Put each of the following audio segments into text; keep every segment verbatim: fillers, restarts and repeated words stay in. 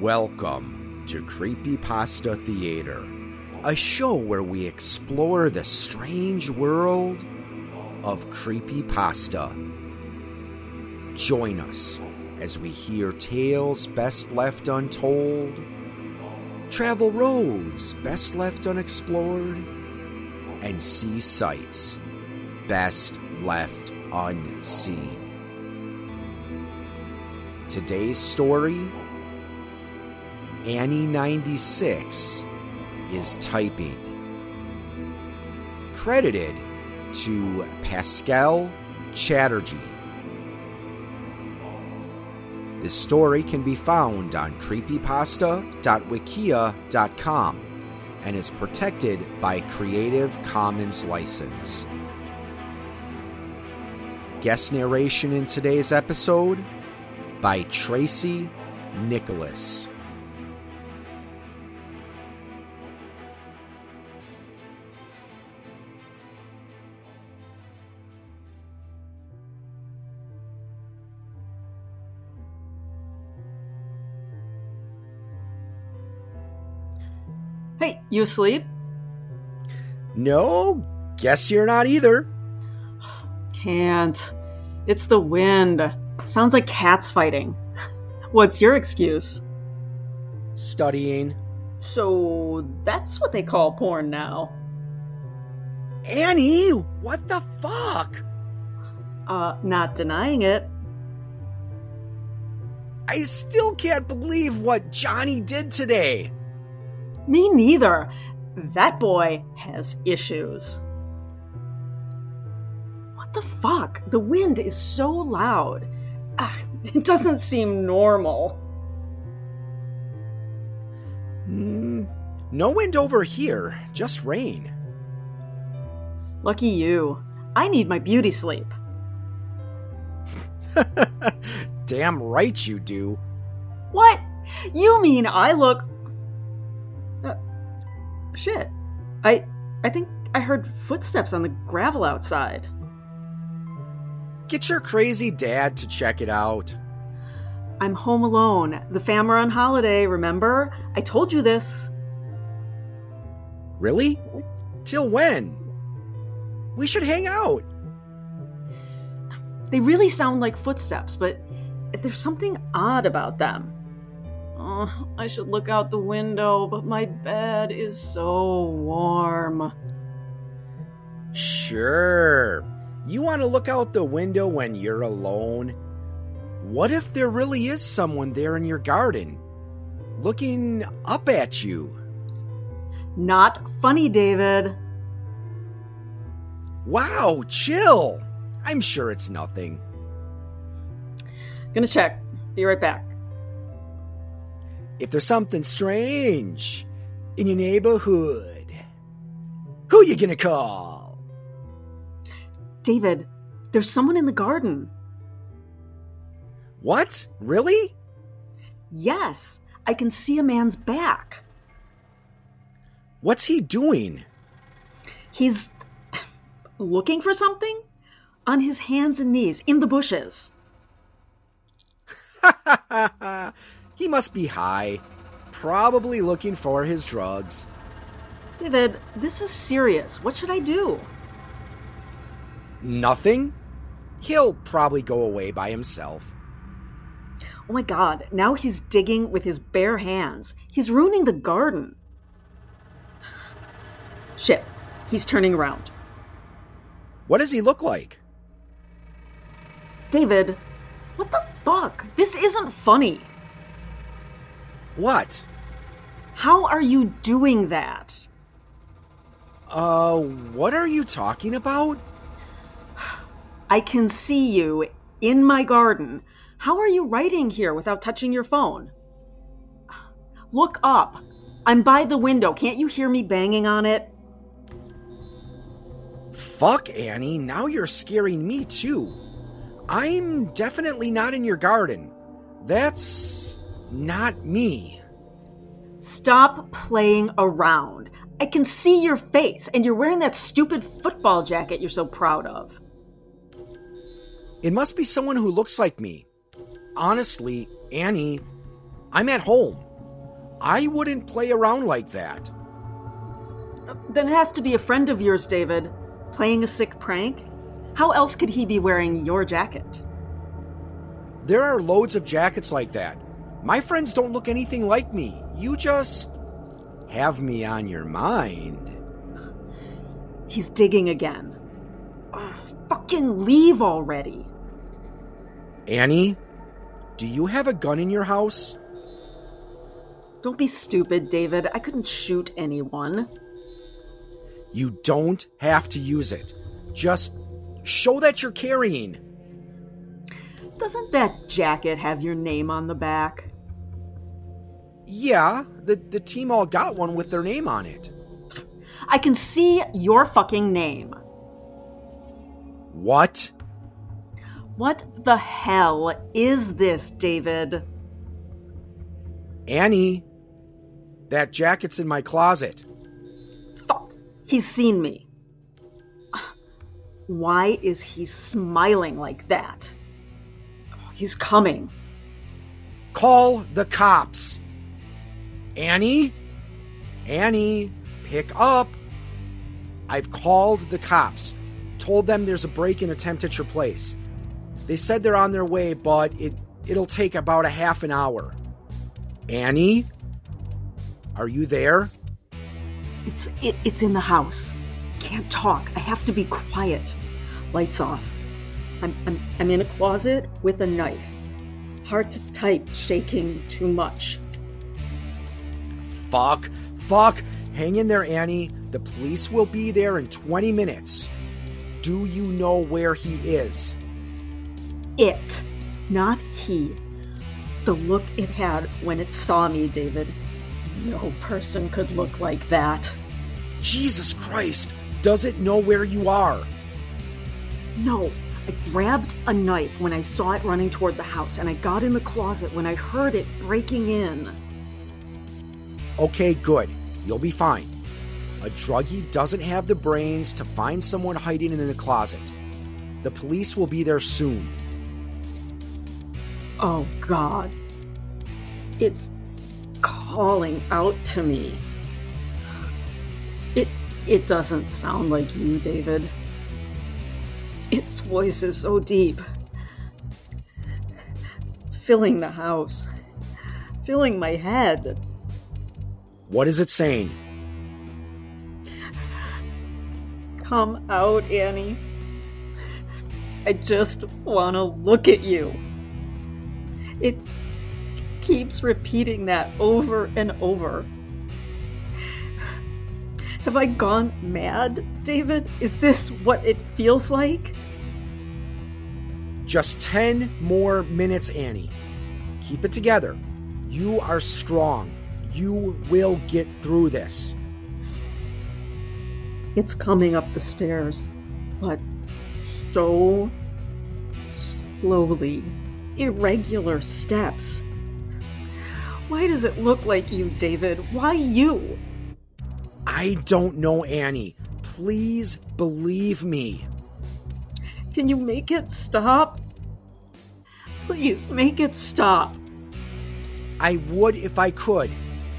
Welcome to Creepypasta Theater, a show where we explore the strange world of creepypasta. Join us as we hear tales best left untold, travel roads best left unexplored, and see sights best left unseen. Today's story, Annie ninety-six is typing. Credited to Pascal Chatterjee. This story can be found on creepypasta dot wikia dot com and is protected by Creative Commons license. Guest narration in today's episode by Tracy Nicholas. Hey, you asleep? No, guess you're not either. Can't. It's the wind. Sounds like cats fighting. What's your excuse? Studying. So that's what they call porn now. Annie, what the fuck? Uh, not denying it. I still can't believe what Johnny did today. Me neither. That boy has issues. What the fuck? The wind is so loud. Ah, it doesn't seem normal. Mm, no wind over here, just rain. Lucky you. I need my beauty sleep. Damn right you do. What? You mean I look... Uh, shit. I, I think I heard footsteps on the gravel outside. Get your crazy dad to check it out. I'm home alone. The fam are on holiday, remember? I told you this. Really? Till when? We should hang out. They really sound like footsteps, but there's something odd about them. Oh, I should look out the window, but my bed is so warm. Sure. You want to look out the window when you're alone? What if there really is someone there in your garden, looking up at you? Not funny, David. Wow, chill. I'm sure it's nothing. Gonna check. Be right back. If there's something strange in your neighborhood, who you gonna call? David, there's someone in the garden. What? Really? Yes, I can see a man's back. What's he doing? He's looking for something on his hands and knees in the bushes. Ha ha ha ha! He must be high, probably looking for his drugs. David, this is serious. What should I do? Nothing? He'll probably go away by himself. Oh my god, now he's digging with his bare hands. He's ruining the garden. Shit, he's turning around. What does he look like? David, what the fuck? This isn't funny. What? How are you doing that? Uh, what are you talking about? I can see you in my garden. How are you writing here without touching your phone? Look up. I'm by the window. Can't you hear me banging on it? Fuck, Annie. Now you're scaring me, too. I'm definitely not in your garden. That's not me. Stop playing around. I can see your face, and you're wearing that stupid football jacket you're so proud of. It must be someone who looks like me. Honestly, Annie, I'm at home. I wouldn't play around like that. Then it has to be a friend of yours, David. Playing a sick prank? How else could he be wearing your jacket? There are loads of jackets like that. My friends don't look anything like me. You just have me on your mind. He's digging again. Oh, fucking leave already. Annie, do you have a gun in your house? Don't be stupid, David. I couldn't shoot anyone. You don't have to use it. Just show that you're carrying. Doesn't that jacket have your name on the back? Yeah, the, the team all got one with their name on it. I can see your fucking name. What? What the hell is this, David? Annie, that jacket's in my closet. Fuck, he's seen me. Why is he smiling like that? He's coming. Call the cops. Annie? Annie, pick up. I've called the cops. Told them there's a break-in attempt at your place. They said they're on their way, but it, it'll take about a half an hour. Annie? Are you there? It's, it, it's in the house. Can't talk. I have to be quiet. Lights off. I'm, I'm, I'm in a closet with a knife. Hard to type, shaking too much. Fuck, fuck. Hang in there, Annie. The police will be there in twenty minutes. Do you know where he is? It, not he. The look it had when it saw me, David. No person could look like that. Jesus Christ, does it know where you are? No. I grabbed a knife when I saw it running toward the house, and I got in the closet when I heard it breaking in. Okay, good. You'll be fine. A druggie doesn't have the brains to find someone hiding in the closet. The police will be there soon. Oh, God. It's calling out to me. It, it doesn't sound like you, David. Its voice is so deep, filling the house, filling my head. What is it saying? Come out, Annie. I just want to look at you. It keeps repeating that over and over. Have I gone mad, David? Is this what it feels like? Just ten more minutes, Annie. Keep it together. You are strong. You will get through this. It's coming up the stairs, but so slowly. Irregular steps. Why does it look like you, David? Why you? I don't know, Annie. Please believe me. Can you make it stop? Please make it stop. I would if I could.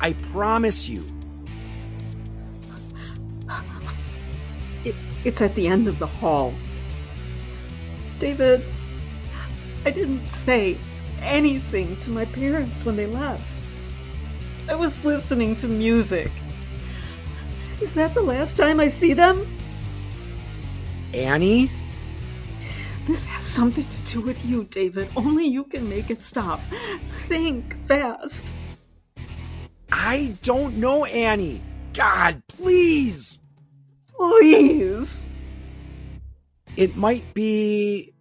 I promise you. It, it's at the end of the hall. David, I didn't say anything to my parents when they left. I was listening to music. Is that the last time I see them? Annie? This has something to do with you, David. Only you can make it stop. Think fast. I don't know, Annie. God, please. Please. It might be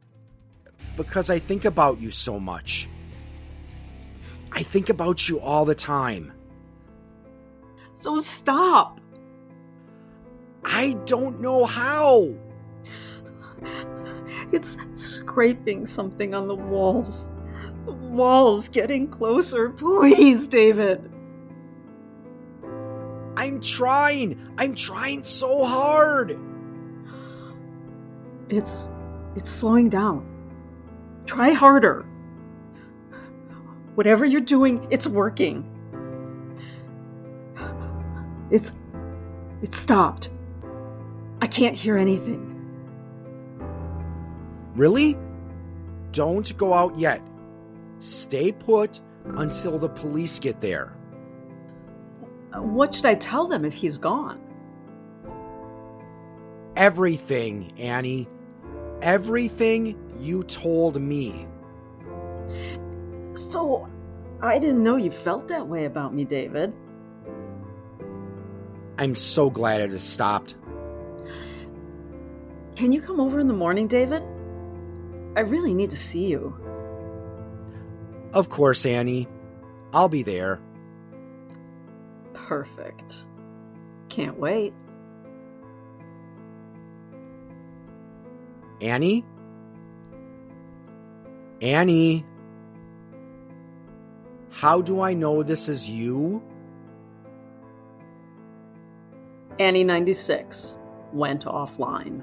because I think about you so much. I think about you all the time. So stop. I don't know how. It's scraping something on the walls. The wall's getting closer. Please, David. I'm trying. I'm trying so hard. It's, it's slowing down. Try harder. Whatever you're doing, it's working. It's... It stopped. I can't hear anything. Really? Don't go out yet. Stay put until the police get there. What should I tell them if he's gone? Everything, Annie. Everything you told me. So, I didn't know you felt that way about me, David. I'm so glad it has stopped. Can you come over in the morning, David? I really need to see you. Of course, Annie. I'll be there. Perfect. Can't wait. Annie? Annie? How do I know this is you? Annie ninety-six went offline.